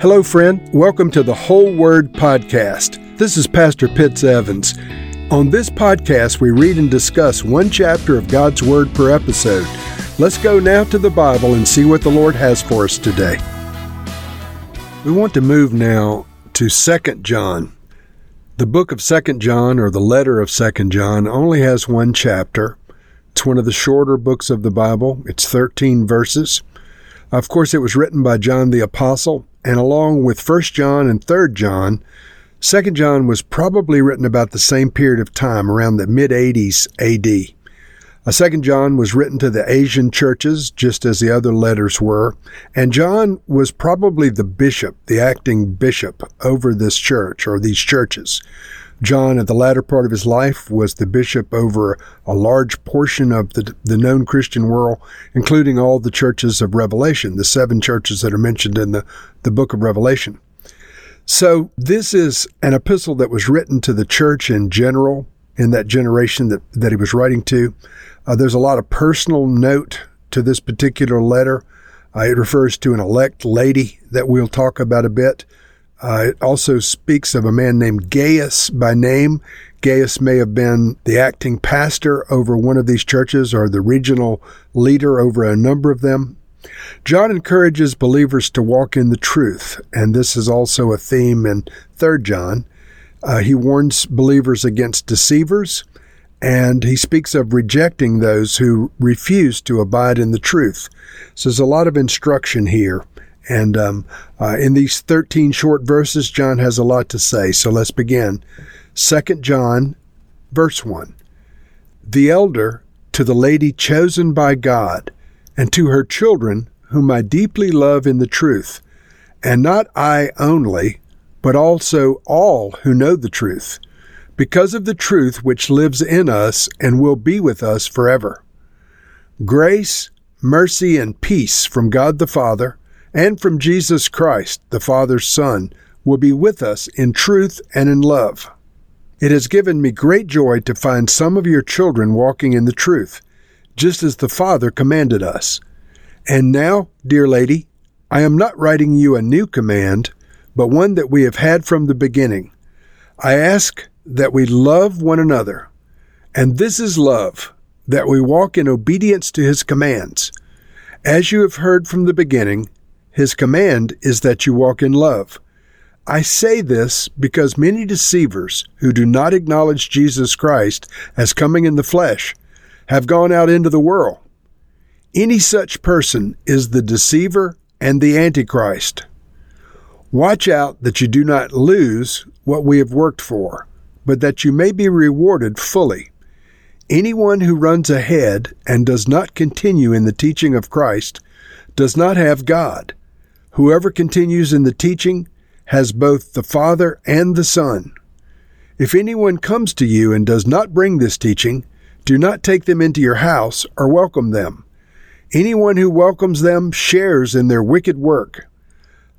Hello, friend. Welcome to the Whole Word Podcast. This is Pastor Pitts Evans. On this podcast, we read and discuss one chapter of God's Word per episode. Let's go now to the Bible and see what the Lord has for us today. We want to move now to 2 John. The book of 2 John, or the letter of 2 John, only has one chapter. It's one of the shorter books of the Bible. It's 13 verses. Of course, it was written by John the Apostle, and along with 1 John and 3 John, 2 John was probably written about the same period of time, around the mid-80s A.D. 2 John was written to the Asian churches, just as the other letters were, and John was probably the bishop, the acting bishop, over this church or these churches. John, at the latter part of his life, was the bishop over a large portion of the known Christian world, including all the churches of Revelation, the seven churches that are mentioned in the book of Revelation. So this is an epistle that was written to the church in general, in that generation that he was writing to. There's a lot of personal note to this particular letter. It refers to an elect lady that we'll talk about a bit. It also speaks of a man named Gaius by name. Gaius may have been the acting pastor over one of these churches or the regional leader over a number of them. John encourages believers to walk in the truth, and this is also a theme in 3 John. He warns believers against deceivers, and he speaks of rejecting those who refuse to abide in the truth. So there's a lot of instruction here. And in these 13 short verses, John has a lot to say. So let's begin. 2 John, verse 1. The elder to the lady chosen by God, and to her children, whom I deeply love in the truth, and not I only, but also all who know the truth, because of the truth which lives in us and will be with us forever. Grace, mercy, and peace from God the Father, and from Jesus Christ, the Father's Son, will be with us in truth and in love. It has given me great joy to find some of your children walking in the truth, just as the Father commanded us. And now, dear lady, I am not writing you a new command, but one that we have had from the beginning. I ask that we love one another, and this is love, that we walk in obedience to His commands. As you have heard from the beginning, His command is that you walk in love. I say this because many deceivers who do not acknowledge Jesus Christ as coming in the flesh have gone out into the world. Any such person is the deceiver and the Antichrist. Watch out that you do not lose what we have worked for, but that you may be rewarded fully. Anyone who runs ahead and does not continue in the teaching of Christ does not have God. Whoever continues in the teaching has both the Father and the Son. If anyone comes to you and does not bring this teaching, do not take them into your house or welcome them. Anyone who welcomes them shares in their wicked work.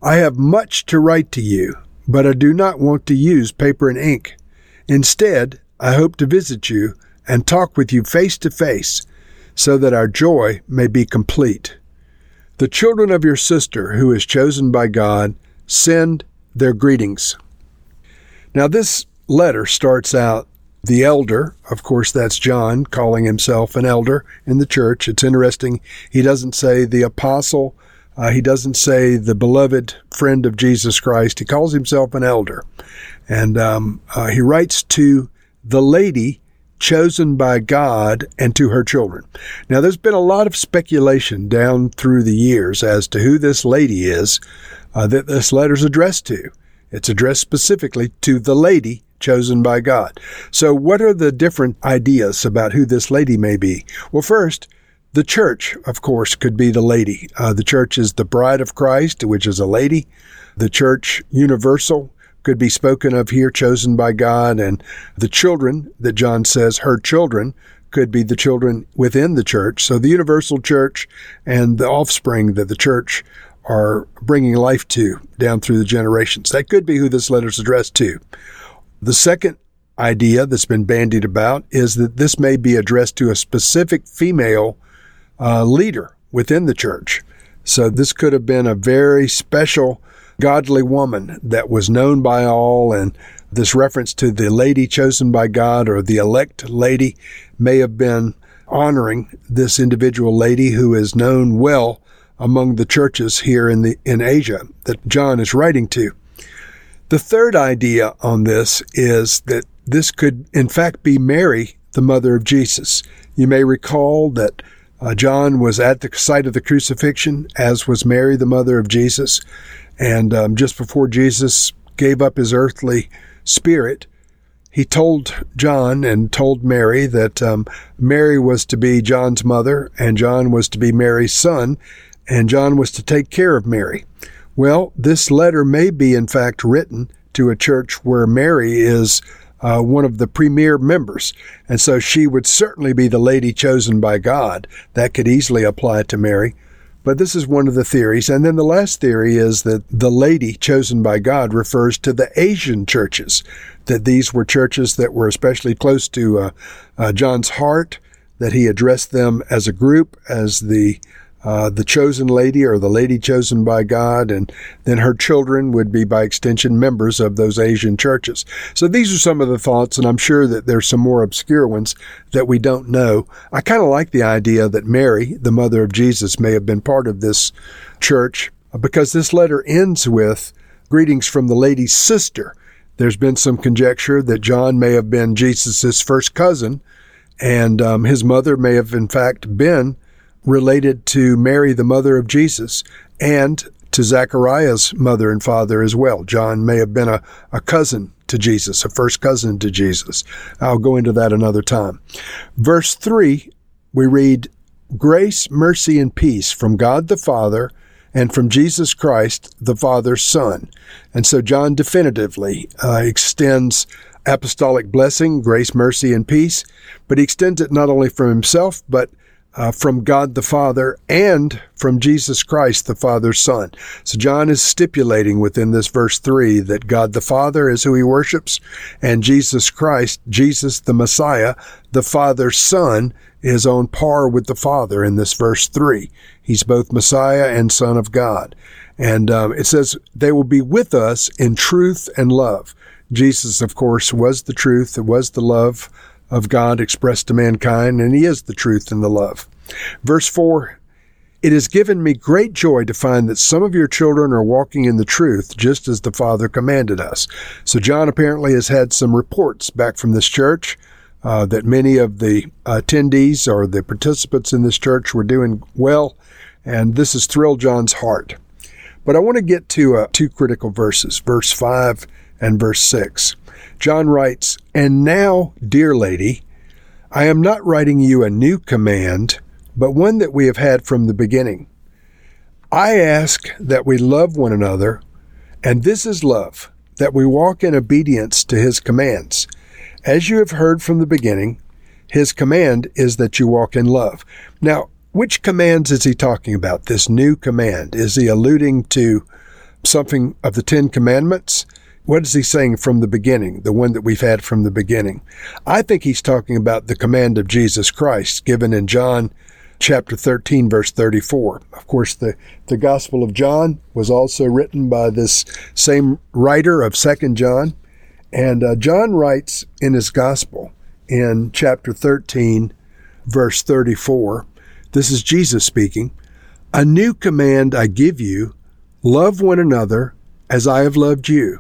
I have much to write to you, but I do not want to use paper and ink. Instead, I hope to visit you and talk with you face to face, so that our joy may be complete. The children of your sister, who is chosen by God, send their greetings. Now, this letter starts out, the elder, of course, that's John calling himself an elder in the church. It's interesting. He doesn't say the apostle. He doesn't say the beloved friend of Jesus Christ. He calls himself an elder. And he writes to the lady chosen by God, and to her children. Now, there's been a lot of speculation down through the years as to who this lady is that this letter's addressed to. It's addressed specifically to the lady chosen by God. So what are the different ideas about who this lady may be? Well, first, the church, of course, could be the lady. The church is the bride of Christ, which is a lady. The church universal could be spoken of here, chosen by God, and the children that John says, her children, could be the children within the church. So the universal church and the offspring that the church are bringing life to down through the generations. That could be who this letter's addressed to. The second idea that's been bandied about is that this may be addressed to a specific female leader within the church. So this could have been a very special godly woman that was known by all, and this reference to the lady chosen by God or the elect lady may have been honoring this individual lady who is known well among the churches here in Asia that John is writing to. The third idea on this is that this could, in fact, be Mary, the mother of Jesus. You may recall that John was at the site of the crucifixion, as was Mary, the mother of Jesus. And just before Jesus gave up his earthly spirit, he told John and told Mary that Mary was to be John's mother, and John was to be Mary's son, and John was to take care of Mary. Well, this letter may be, in fact, written to a church where Mary is one of the premier members. And so she would certainly be the lady chosen by God. That could easily apply to Mary. But this is one of the theories. And then the last theory is that the lady chosen by God refers to the Asian churches, that these were churches that were especially close to John's heart, that he addressed them as a group, as the chosen lady or the lady chosen by God, and then her children would be, by extension, members of those Asian churches. So these are some of the thoughts, and I'm sure that there's some more obscure ones that we don't know. I kind of like the idea that Mary, the mother of Jesus, may have been part of this church, because this letter ends with greetings from the lady's sister. There's been some conjecture that John may have been Jesus's first cousin, and his mother may have, in fact, been related to Mary, the mother of Jesus, and to Zachariah's mother and father as well. John may have been a cousin to Jesus, a first cousin to Jesus. I'll go into that another time. Verse 3, we read, "Grace, mercy, and peace from God the Father and from Jesus Christ, the Father's Son." And so John definitively extends apostolic blessing, grace, mercy, and peace, but he extends it not only from himself, but from God the Father and from Jesus Christ, the Father's Son. So John is stipulating within this verse 3 that God the Father is who he worships, and Jesus Christ, Jesus the Messiah, the Father's Son, is on par with the Father in this verse 3. He's both Messiah and Son of God. And it says, "They will be with us in truth and love." Jesus, of course, was the truth, was the love of God expressed to mankind, and he is the truth and the love. Verse 4, "It has given me great joy to find that some of your children are walking in the truth, just as the Father commanded us." So John apparently has had some reports back from this church that many of the attendees or the participants in this church were doing well, and this has thrilled John's heart. But I want to get to two critical verses, verse 5 and verse 6. John writes, "And now, dear lady, I am not writing you a new command, but one that we have had from the beginning. I ask that we love one another, and this is love, that we walk in obedience to his commands. As you have heard from the beginning, his command is that you walk in love." Now, which commands is he talking about, this new command? Is he alluding to something of the Ten Commandments? What is he saying from the beginning, the one that we've had from the beginning? I think he's talking about the command of Jesus Christ given in John chapter 13, verse 34. Of course, the Gospel of John was also written by this same writer of 2 John. And John writes in his Gospel in chapter 13, verse 34, this is Jesus speaking, "A new command I give you, love one another as I have loved you.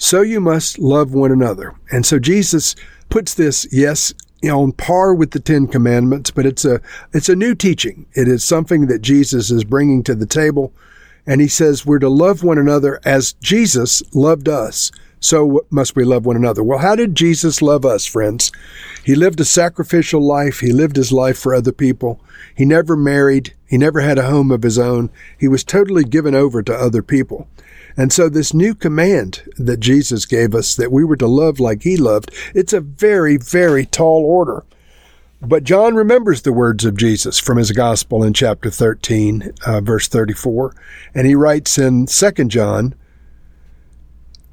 So you must love one another." And so Jesus puts this, yes, on par with the Ten Commandments, but it's a new teaching. It is something that Jesus is bringing to the table. And he says we're to love one another as Jesus loved us. So must we love one another. Well, how did Jesus love us, friends? He lived a sacrificial life. He lived his life for other people. He never married. He never had a home of his own. He was totally given over to other people. And so this new command that Jesus gave us, that we were to love like he loved, it's a very, very tall order. But John remembers the words of Jesus from his gospel in chapter 13, verse 34. And he writes in 2 John,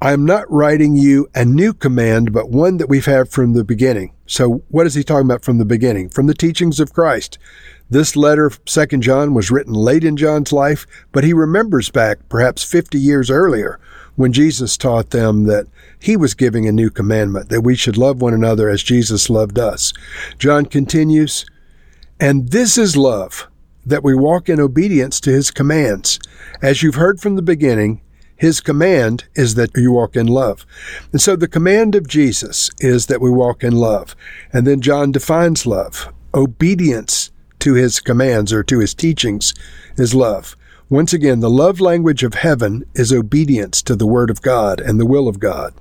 I am not writing you a new command, but one that we've had from the beginning. So what is he talking about from the beginning? From the teachings of Christ. This letter, 2 John, was written late in John's life, but he remembers back perhaps 50 years earlier when Jesus taught them that he was giving a new commandment, that we should love one another as Jesus loved us. John continues, "And this is love, that we walk in obedience to his commands. As you've heard from the beginning, his command is that you walk in love." And so the command of Jesus is that we walk in love. And then John defines love. Obedience to his commands or to his teachings is love. Once again, the love language of heaven is obedience to the word of God and the will of God.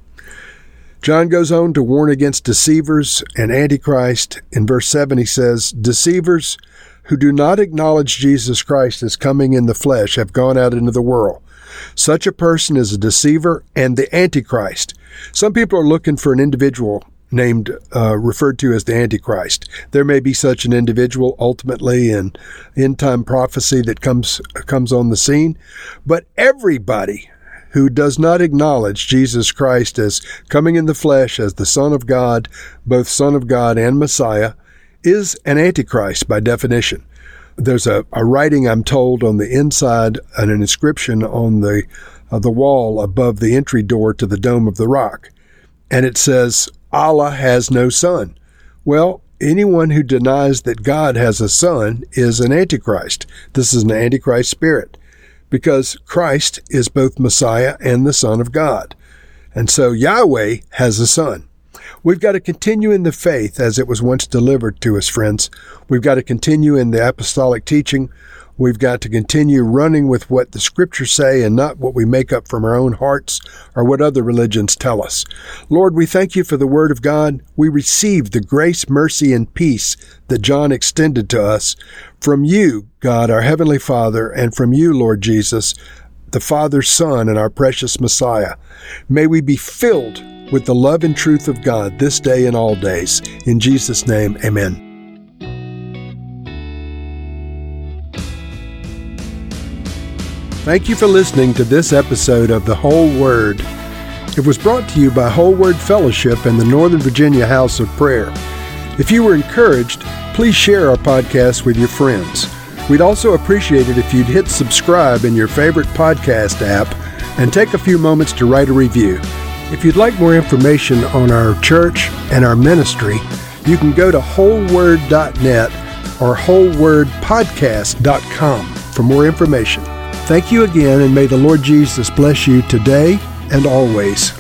John goes on to warn against deceivers and Antichrist. In verse 7, he says, "Deceivers who do not acknowledge Jesus Christ as coming in the flesh have gone out into the world. Such a person is a deceiver and the Antichrist." Some people are looking for an individual referred to as the Antichrist. There may be such an individual ultimately in end-time prophecy that comes on the scene. But everybody who does not acknowledge Jesus Christ as coming in the flesh as the Son of God, both Son of God and Messiah, is an Antichrist by definition. There's a writing, I'm told, on the inside, an inscription on the wall above the entry door to the Dome of the Rock. And it says, "Allah has no son." Well, anyone who denies that God has a son is an Antichrist. This is an Antichrist spirit, because Christ is both Messiah and the Son of God. And so Yahweh has a son. We've got to continue in the faith as it was once delivered to us, friends. We've got to continue in the apostolic teaching. We've got to continue running with what the Scriptures say and not what we make up from our own hearts or what other religions tell us. Lord, we thank you for the Word of God. We receive the grace, mercy, and peace that John extended to us from you, God, our Heavenly Father, and from you, Lord Jesus, the Father, Son, and our precious Messiah. May we be filled with the love and truth of God this day and all days. In Jesus' name, amen. Thank you for listening to this episode of The Whole Word. It was brought to you by Whole Word Fellowship and the Northern Virginia House of Prayer. If you were encouraged, please share our podcast with your friends. We'd also appreciate it if you'd hit subscribe in your favorite podcast app and take a few moments to write a review. If you'd like more information on our church and our ministry, you can go to wholeword.net or wholewordpodcast.com for more information. Thank you again, and may the Lord Jesus bless you today and always.